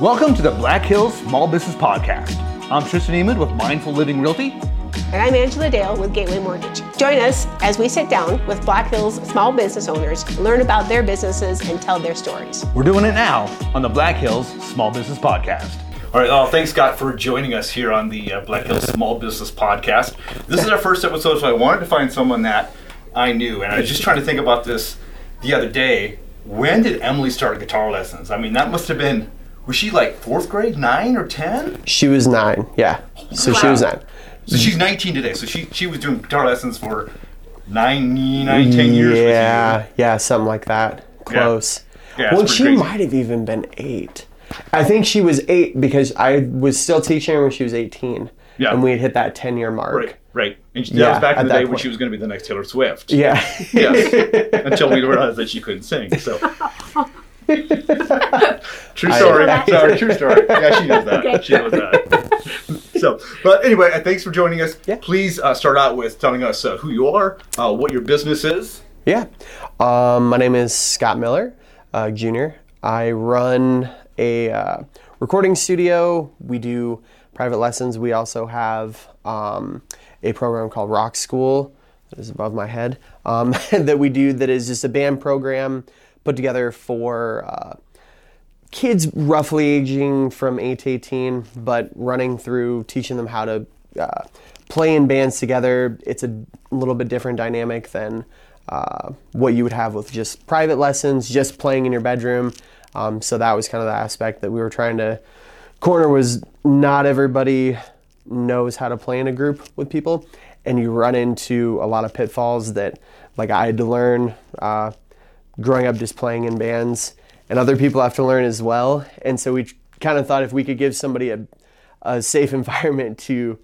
Welcome to the Black Hills Small Business Podcast. I'm Tristan Emond with Mindful Living Realty. And I'm Angelia Dale with Gateway Mortgage. Join us as we sit down with Black Hills small business owners, learn about their businesses, and tell their stories. We're doing it now on the Black Hills Small Business Podcast. All right, thanks, Scott, for joining us here on the Black Hills Small Business Podcast. This is our first episode, so I wanted to find someone that I knew, and I was just trying to think about this the other day. When did Emily start guitar lessons? I mean, that must have been, was she like fourth grade, 9 or 10? She was 9, yeah. So wow. She was 9. So she's 19 today, so she was doing guitar lessons for 9, 10 years. Yeah, something like that. Close. Yeah, well, she might have even been 8. I think she was 8 because I was still teaching when she was 18. Yeah. And we had hit that 10-year mark. Right. And that was back in the day when she was going to be the next Taylor Swift. Yeah. Yes. Until we realized that she couldn't sing, so... True story. Yeah, she knows that. Okay. She knows that. So, but anyway, thanks for joining us. Yeah. Please start out with telling us who you are, what your business is. Yeah. My name is Scott Miller, Jr. I run a recording studio. We do private lessons. We also have a program called Rock School, that is above my head, that we do that is just a band program put together for kids roughly aging from 8 to 18, but running through teaching them how to play in bands together. It's a little bit different dynamic than what you would have with just private lessons, just playing in your bedroom. So that was kind of the aspect that we were trying to corner, was not everybody knows how to play in a group with people, and you run into a lot of pitfalls that, like, I had to learn growing up just playing in bands, and other people have to learn as well. And so we kind of thought if we could give somebody a safe environment to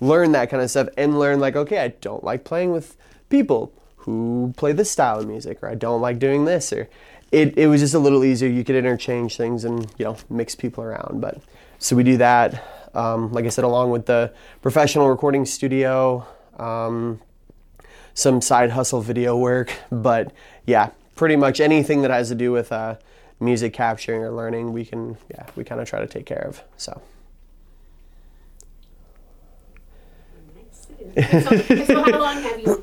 learn that kind of stuff and learn, like, okay, I don't like playing with people who play this style of music, or I don't like doing this, or it was just a little easier. You could interchange things and, you know, mix people around. But so we do that, like I said, along with the professional recording studio, some side hustle video work, but yeah. Pretty much anything that has to do with music capturing or learning, we kind of try to take care of. So. So how long have you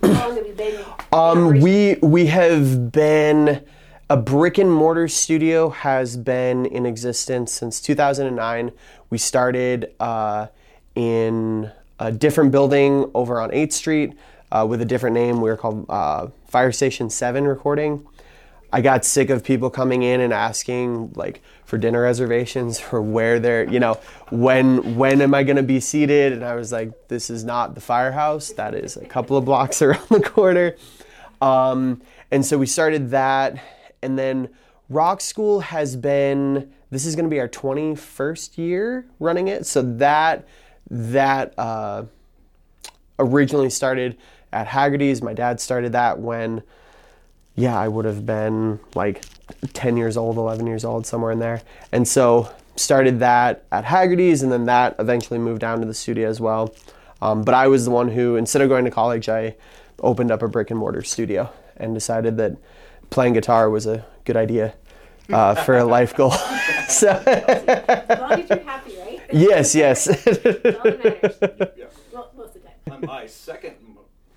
been? We have been, a brick and mortar studio has been in existence since 2009. We started in a different building over on 8th Street with a different name. We were called Fire Station 7 Recording. I got sick of people coming in and asking, like, for dinner reservations, for where they're, you know, when am I going to be seated? And I was like, this is not the firehouse. That is a couple of blocks around the corner. And so we started that. And then Rock School has been, this is going to be our 21st year running it. So that originally started at Haggerty's. My dad started that when... yeah, I would have been like 10 years old, 11 years old, somewhere in there. And so started that at Haggerty's, and then that eventually moved down to the studio as well. But I was the one who, instead of going to college, I opened up a brick and mortar studio and decided that playing guitar was a good idea for a life goal. So, as long as you're happy, right? Yes. Well, most of the time.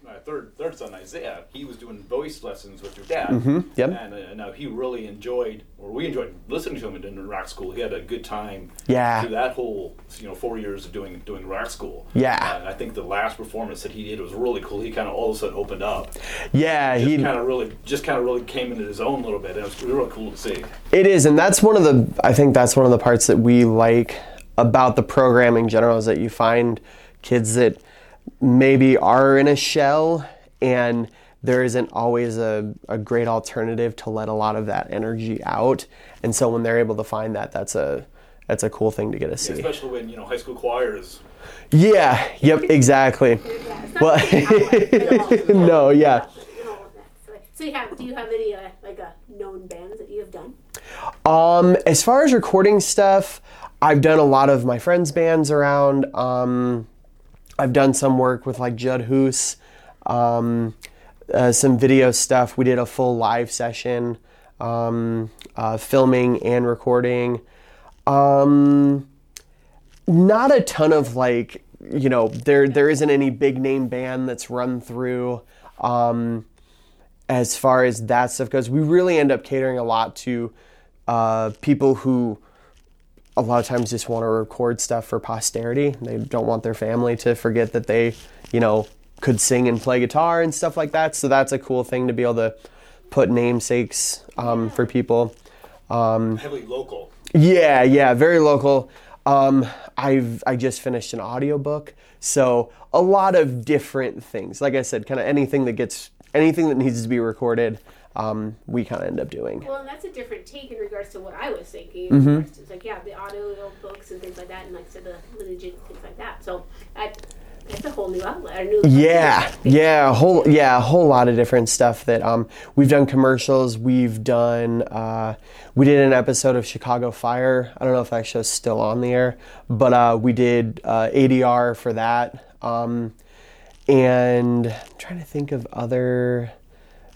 My third son, Isaiah, he was doing voice lessons with your dad. Mm-hmm. Yep. And he really enjoyed, or we enjoyed listening to him in Rock School. He had a good time through that whole 4 years of doing Rock School. Yeah. And I think the last performance that he did was really cool. He kind of all of a sudden opened up. Yeah. He kind of really came into his own a little bit. It was really cool to see. It is, and that's one of the parts that we like about the program in general, is that you find kids that maybe are in a shell, and there isn't always a great alternative to let a lot of that energy out. And so when they're able to find that, that's a cool thing to get to see. Especially when, high school choirs. Yeah, yep, exactly. So do you have any known bands that you have done? As far as recording stuff, I've done a lot of my friends' bands around. I've done some work with Jud Hoos, some video stuff. We did a full live session, filming and recording. Not a ton of like, you know, there isn't any big name band that's run through. As far as that stuff goes, we really end up catering a lot to people who a lot of times just want to record stuff for posterity. They don't want their family to forget that they, you know, could sing and play guitar and stuff like that. So that's a cool thing to be able to put namesakes for people. Heavily local. Yeah, very local. I just finished an audiobook. So a lot of different things. Like I said, kind of anything that needs to be recorded, we kind of end up doing. Well, and that's a different take in regards to what I was thinking. Mm-hmm. It's like, yeah, the audio books and things like that, and like said, the legit things like that. So that's a whole new outlet. A whole lot of different stuff that we've done. Commercials. We've done. We did an episode of Chicago Fire. I don't know if that show's still on the air, but we did ADR for that. And I'm trying to think of other.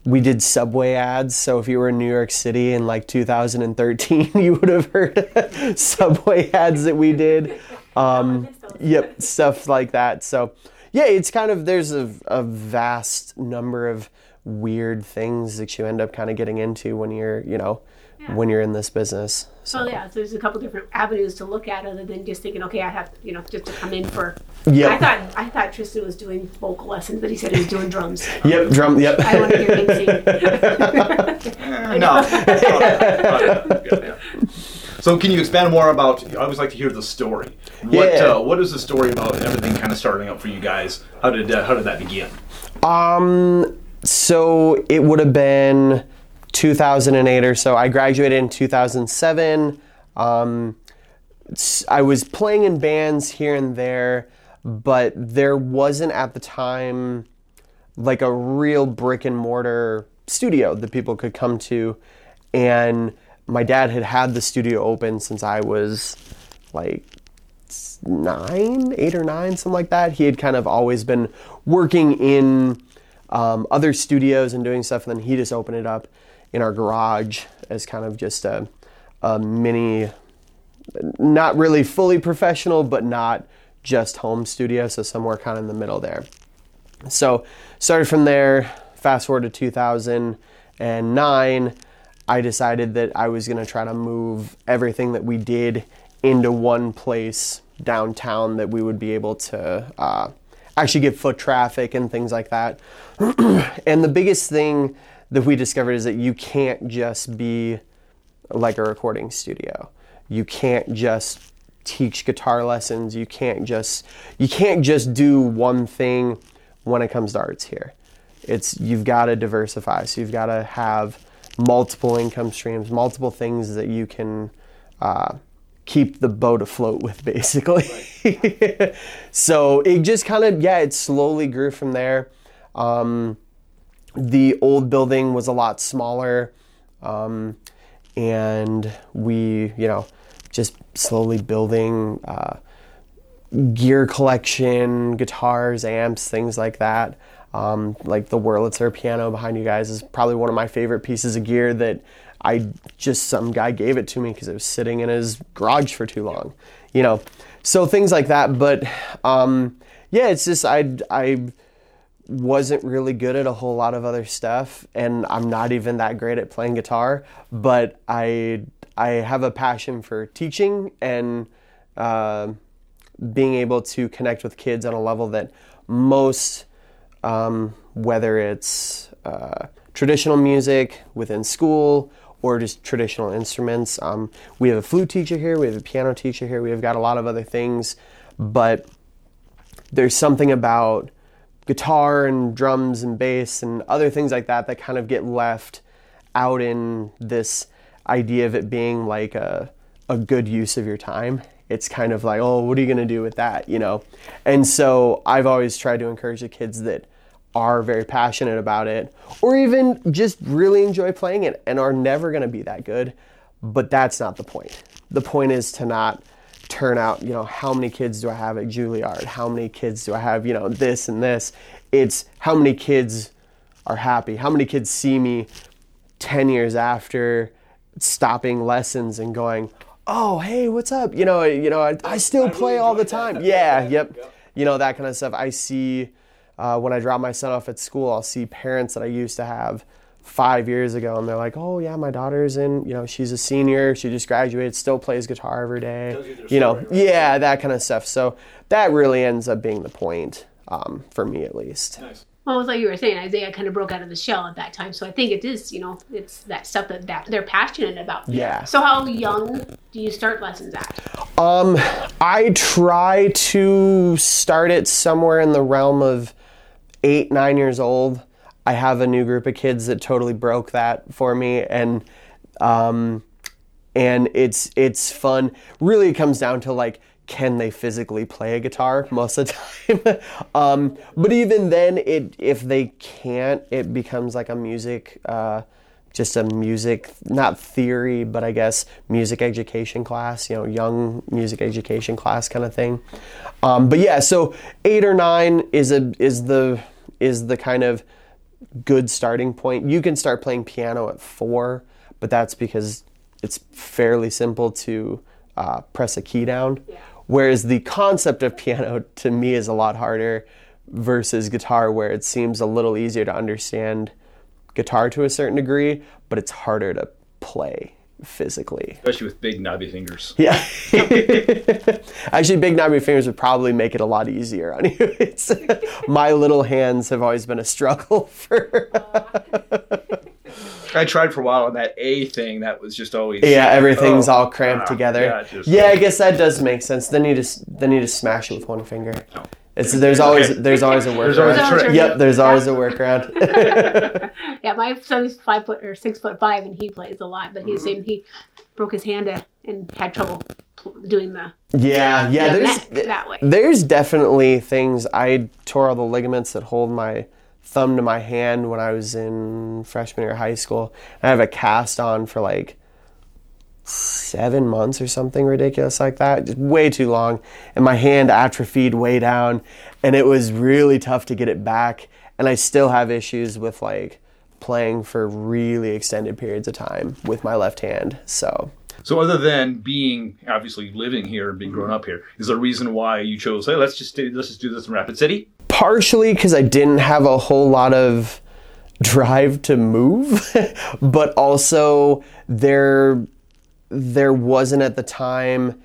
We did subway ads, so if you were in New York City in like 2013, you would have heard subway ads that we did. Yep, stuff like that. So, yeah, it's kind of, there's a vast number of weird things that you end up kind of getting into when you're, you know, when you're in this business. So so there's a couple different avenues to look at other than just thinking, okay, I have, you know, just to come in for. Yep. I thought Tristan was doing vocal lessons, but he said he was doing drums. Yep. I want to hear him sing. No. So can you expand more about? I always like to hear the story. What is the story about everything kind of starting up for you guys? How did that begin? So it would have been 2008 or so. I graduated in 2007. I was playing in bands here and there, but there wasn't at the time like a real brick and mortar studio that people could come to. And my dad had the studio open since I was like 8 or 9, something like that. He had kind of always been working in other studios and doing stuff, and then he just opened it up in our garage as kind of just a mini, not really fully professional, but not just home studio, so somewhere kind of in the middle there. So started from there, fast forward to 2009, I decided that I was gonna try to move everything that we did into one place downtown that we would be able to actually get foot traffic and things like that. And the biggest thing that we discovered is that you can't just be like a recording studio. You can't just teach guitar lessons. You can't just do one thing when it comes to arts here. You've got to diversify. So you've got to have multiple income streams, multiple things that you can keep the boat afloat with, basically. So it just kind of, it slowly grew from there. The old building was a lot smaller. And we, you know, just slowly building gear collection, guitars, amps, things like that. Like the Wurlitzer piano behind you guys is probably one of my favorite pieces of gear that some guy gave it to me because it was sitting in his garage for too long, you know. So things like that. But it's just I wasn't really good at a whole lot of other stuff, and I'm not even that great at playing guitar, but I have a passion for teaching and being able to connect with kids on a level that most, whether it's traditional music within school or just traditional instruments. We have a flute teacher here, we have a piano teacher here, we've got a lot of other things, but there's something about guitar and drums and bass and other things like that that kind of get left out in this idea of it being like a good use of your time. It's kind of like, oh, what are you going to do with that, you know? And so I've always tried to encourage the kids that are very passionate about it or even just really enjoy playing it and are never going to be that good. But that's not the point. The point is to not turn out, you know, how many kids do I have at Juilliard? How many kids do I have, you know, this and this? It's how many kids are happy? How many kids see me 10 years after stopping lessons and going, oh, hey, what's up? You know, I still play all the time. Yeah, yep. You know, that kind of stuff. I see when I drop my son off at school, I'll see parents that I used to have 5 years ago, and they're like, oh, yeah, my daughter's in, you know, she's a senior. She just graduated, still plays guitar every day. You know, yeah, that kind of stuff. So that really ends up being the point for me at least. Nice. Well, it's like you were saying, Isaiah kind of broke out of the shell at that time. So I think it is, you know, it's that stuff that they're passionate about. Yeah. So how young do you start lessons at? I try to start it somewhere in the realm of 8, 9 years old. I have a new group of kids that totally broke that for me, and it's fun. Really, it comes down to like, can they physically play a guitar most of the time? But even then, if they can't, it becomes like a music, just a music, not theory, but I guess music education class, you know, young music education class kind of thing. But yeah, so 8 or 9 is the kind of good starting point. You can start playing piano at 4, but that's because it's fairly simple to press a key down. Yeah. Whereas the concept of piano to me is a lot harder versus guitar, where it seems a little easier to understand guitar to a certain degree, but it's harder to play physically. Especially with big knobby fingers. Yeah. Actually, big knobby fingers would probably make it a lot easier on you. My little hands have always been a struggle for... I tried for a while on that A thing that was just always... Yeah, everything's all cramped together. Yeah, I guess that does make sense. Then you just smash it with one finger. No. There's always a workaround. There's always a workaround. Yeah, my son's 5 foot or 6 foot 5, and he plays a lot, but he's saying he broke his hand and had trouble doing the... Yeah, there's that way. There's definitely things. I tore all the ligaments that hold my thumb to my hand when I was in freshman year of high school. I have a cast on for like 7 months or something ridiculous like that, just way too long, and my hand atrophied way down, and it was really tough to get it back. And I still have issues with like playing for really extended periods of time with my left hand. So other than being obviously living here and being grown up here, is there a reason why you chose, hey, let's just do this in Rapid City? Partially because I didn't have a whole lot of drive to move, but also there wasn't at the time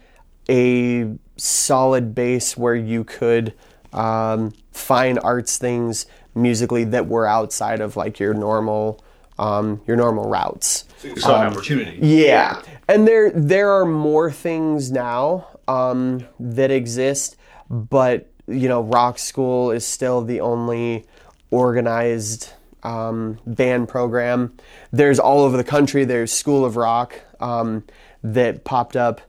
a solid base where you could find arts things musically that were outside of like your normal routes. So you saw an opportunity. Yeah. And there are more things now that exist, but you know, Rock School is still the only organized band program. There's all over the country, there's School of Rock that popped up,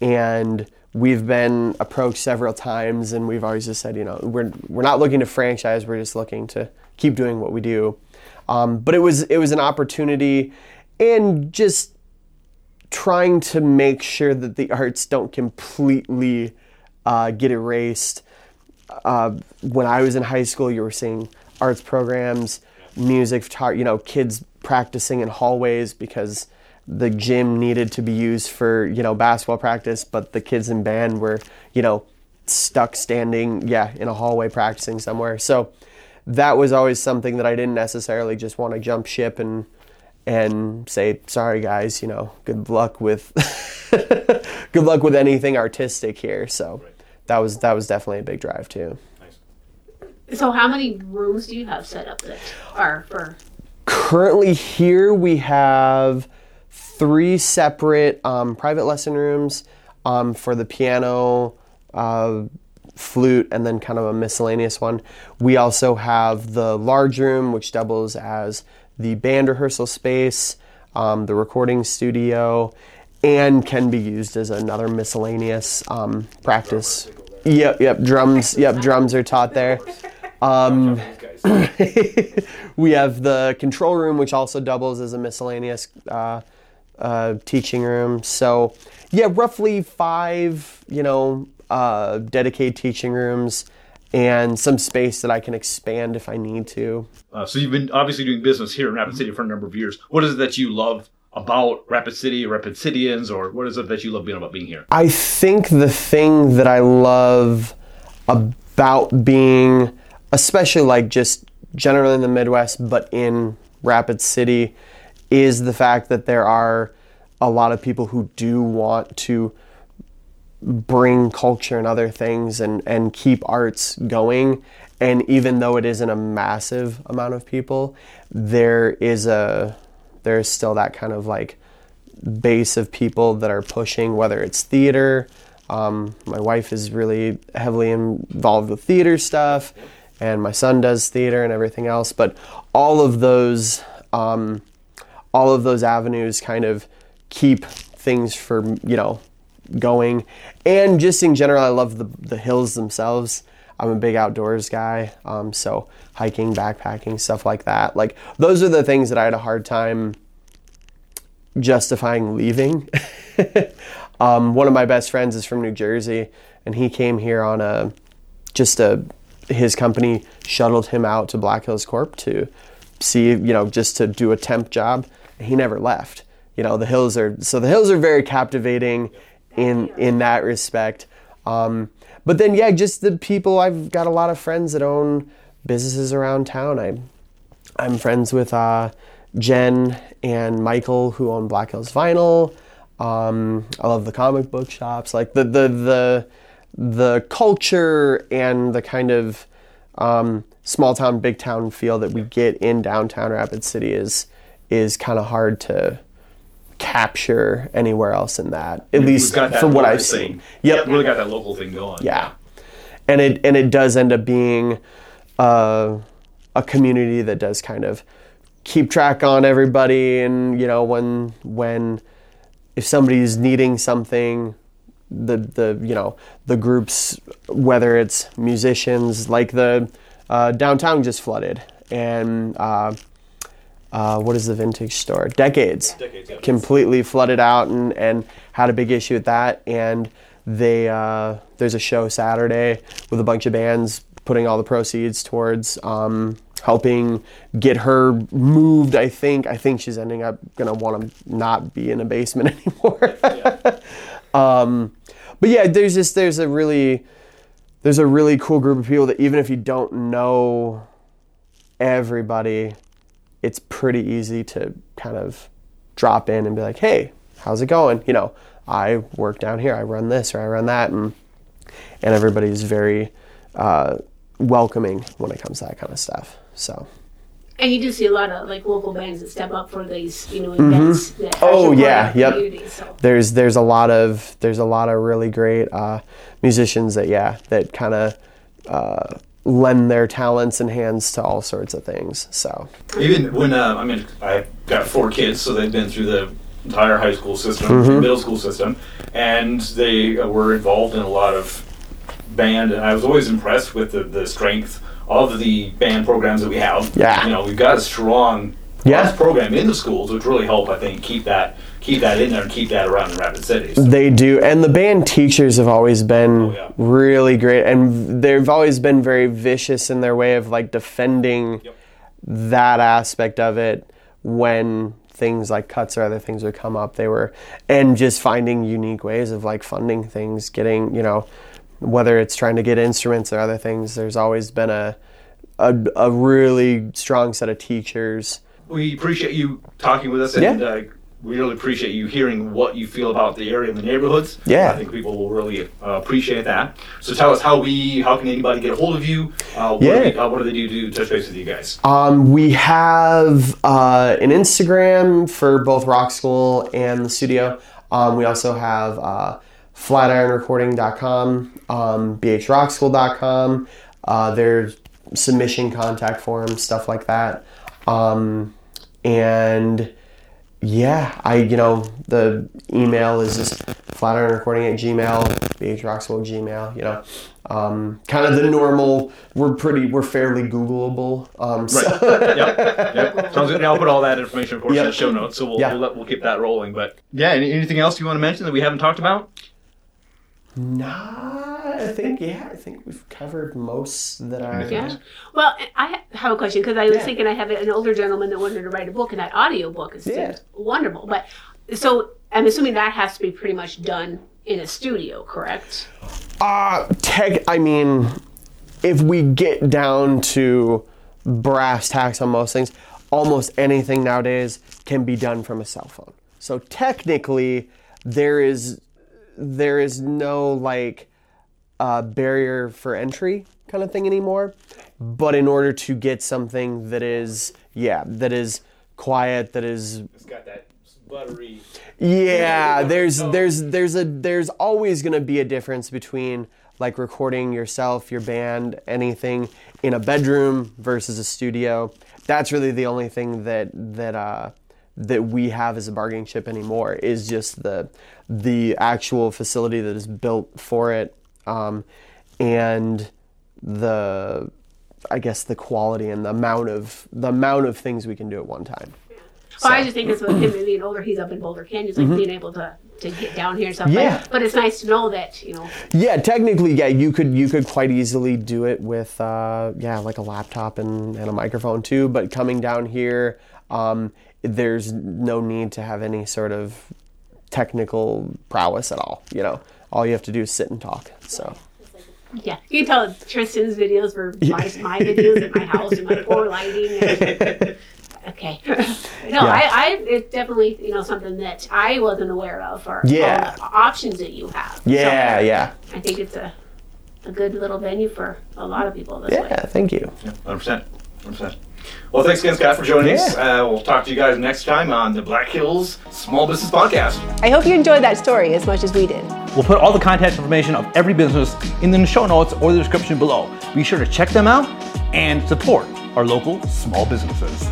and we've been approached several times, and we've always just said, you know, we're not looking to franchise, we're just looking to keep doing what we do. But it was an opportunity, and just trying to make sure that the arts don't completely get erased. When I was in high school, you were seeing arts programs, music, guitar, you know, kids practicing in hallways because the gym needed to be used for, you know, basketball practice, but the kids in band were, you know, stuck standing, in a hallway practicing somewhere. So that was always something that I didn't necessarily just want to jump ship and say, sorry guys, you know, good luck with anything artistic here. So that was definitely a big drive too. Nice. So how many rooms do you have set up that are for? Currently here we have 3 separate private lesson rooms for the piano, flute, and then kind of a miscellaneous one. We also have the large room, which doubles as the band rehearsal space, the recording studio, and can be used as another miscellaneous practice. Drums are taught there. We have the control room, which also doubles as a miscellaneous teaching room. So yeah, roughly 5, you know, dedicated teaching rooms, and some space that I can expand if I need to. So you've been obviously doing business here in Rapid City for a number of years. What is it that you love about Rapid City, Rapid Cityans, or what is it that you love being about being here? I think the thing that I love about being, especially like just generally in the Midwest, but in Rapid City, is the fact that there are a lot of people who do want to bring culture and other things and keep arts going. And even though it isn't a massive amount of people, there's still that kind of like base of people that are pushing, whether it's theater. My wife is really heavily involved with theater stuff, and my son does theater and everything else. But all of those avenues kind of keep things for, going. And just in general, I love the hills themselves. I'm a big outdoors guy, so hiking, backpacking, stuff like that. Like, those are the things that I had a hard time justifying leaving. One of my best friends is from New Jersey, and he came here on his company shuttled him out to Black Hills Corp to see, just to do a temp job, and he never left. The hills are very captivating in that respect. But then, just the people. I've got a lot of friends that own businesses around town. I'm friends with Jen and Michael, who own Black Hills Vinyl. I love the comic book shops, like the culture and the kind of small town, big town feel that we get in downtown Rapid City is kind of hard to capture anywhere else in that, at least from what I've seen. Yep, really got that local thing going. Yeah, and it does end up being a community that does kind of keep track on everybody, and if somebody's needing something, the groups, whether it's musicians, like the downtown just flooded, and what is the vintage store? Decades. Yeah. Completely flooded out and had a big issue with that. And they there's a show Saturday with a bunch of bands putting all the proceeds towards helping get her moved, I think. I think she's ending up going to want to not be in a basement anymore. Yeah. There's a really cool group of people that even if you don't know everybody, it's pretty easy to kind of drop in and be like, hey, how's it going? I work down here, I run this or I run that. And everybody's very welcoming when it comes to that kind of stuff. So. And you do see a lot of like local bands that step up for these, events. Mm-hmm. That community, so. There's a lot of really great musicians that kind of, lend their talents and hands to all sorts of things. So even when I've got 4 kids, so they've been through the entire high school system, mm-hmm. middle school system, and they were involved in a lot of band. And I was always impressed with the strength of the band programs that we have. Yeah, we've got a strong program in the schools, which really help, I think, keep that in there and keep that around in Rapid City. So. They do. And the band teachers have always been really great. And they've always been very vicious in their way of like defending that aspect of it when things like cuts or other things would come up. And just finding unique ways of like funding things, getting, whether it's trying to get instruments or other things, there's always been a really strong set of teachers. We appreciate you talking with us and we really appreciate you hearing what you feel about the area and the neighborhoods. Yeah. I think people will really appreciate that. So tell us how can anybody get a hold of you? What do they do to touch base with you guys? We have an Instagram for both Rock School and the studio. We also have flatironrecording.com, bhrockschool.com. There's submission contact forms, stuff like that. And... the email is just flatironrecording@gmail, bhrockschool@gmail, kind of the normal. We're fairly Googleable. Right. Yep. Sounds good. And I'll put all that information, of course, in the show notes. So we'll keep that rolling. But anything else you want to mention that we haven't talked about? Not I think we've covered most that are. Yeah. Well, I have a question because I was thinking I have an older gentleman that wanted to write a book, and that audiobook is wonderful. But so I'm assuming that has to be pretty much done in a studio, correct? If we get down to brass tacks on most things, almost anything nowadays can be done from a cell phone. So technically, there is no barrier for entry kind of thing anymore. But in order to get something that is quiet, it's got that buttery. Yeah, there's always going to be a difference between recording yourself, your band, anything in a bedroom versus a studio. That's really the only thing that we have as a bargaining chip anymore is just the actual facility that is built for it, and the quality and the amount of things we can do at one time. So. Well, I just think it's with him being older. He's up in Boulder Canyon, being able to get down here and stuff. Yeah. But it's nice to know that, you know. Yeah, technically, you could quite easily do it with a laptop and a microphone too. But coming down here, there's no need to have any sort of technical prowess at all. You know, all you have to do is sit and talk. So. Yeah, you can tell Tristan's videos were my videos at my house and my poor lighting. And, okay. It's definitely, something that I wasn't aware of or the options that you have. Yeah, so, yeah. I think it's a good little venue for a lot of people this way. Yeah, thank you. Yeah, 100%. Well, thanks again, Scott, for joining us. We'll talk to you guys next time on the Black Hills Small Business Podcast. I hope you enjoyed that story as much as we did. We'll put all the contact information of every business in the show notes or the description below. Be sure to check them out and support our local small businesses.